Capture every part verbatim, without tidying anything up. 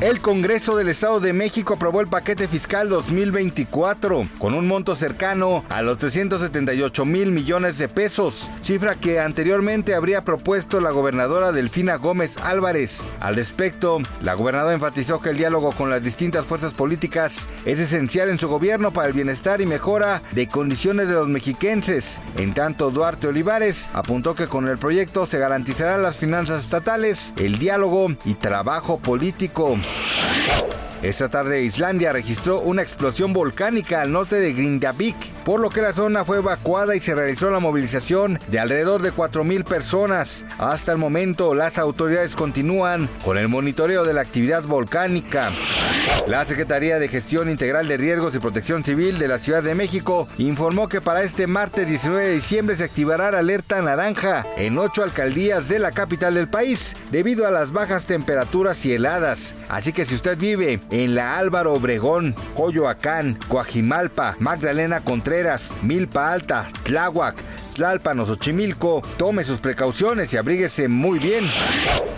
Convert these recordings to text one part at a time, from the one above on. El Congreso del Estado de México aprobó el paquete fiscal dos mil veinticuatro con un monto cercano a los trescientos setenta y ocho mil millones de pesos, cifra que anteriormente habría propuesto la gobernadora Delfina Gómez Álvarez. Al respecto, la gobernadora enfatizó que el diálogo con las distintas fuerzas políticas es esencial en su gobierno para el bienestar y mejora de condiciones de los mexiquenses. En tanto, Duarte Olivares apuntó que con el proyecto se garantizarán las finanzas estatales, el diálogo y trabajo político. Esta tarde Islandia registró una explosión volcánica al norte de Grindavik, por lo que la zona fue evacuada y se realizó la movilización de alrededor de cuatro mil personas. Hasta el momento, las autoridades continúan con el monitoreo de la actividad volcánica. La Secretaría de Gestión Integral de Riesgos y Protección Civil de la Ciudad de México informó que para este martes diecinueve de diciembre se activará la alerta naranja en ocho alcaldías de la capital del país debido a las bajas temperaturas y heladas. Así que si usted vive en la Álvaro Obregón, Coyoacán, Cuajimalpa, Magdalena Contreras, Milpa Alta, Tláhuac, Tlalpan o Xochimilco, tome sus precauciones y abríguese muy bien.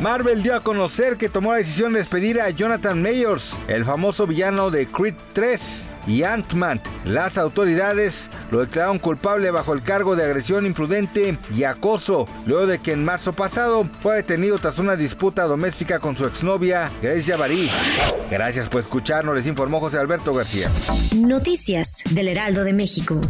Marvel dio a conocer que tomó la decisión de despedir a Jonathan Majors, el famoso villano de Creed tres y Ant-Man. Las autoridades lo declararon culpable bajo el cargo de agresión imprudente y acoso, luego de que en marzo pasado fue detenido tras una disputa doméstica con su exnovia Grace Yavarí. Gracias por escucharnos, les informó José Alberto García. Noticias del Heraldo de México.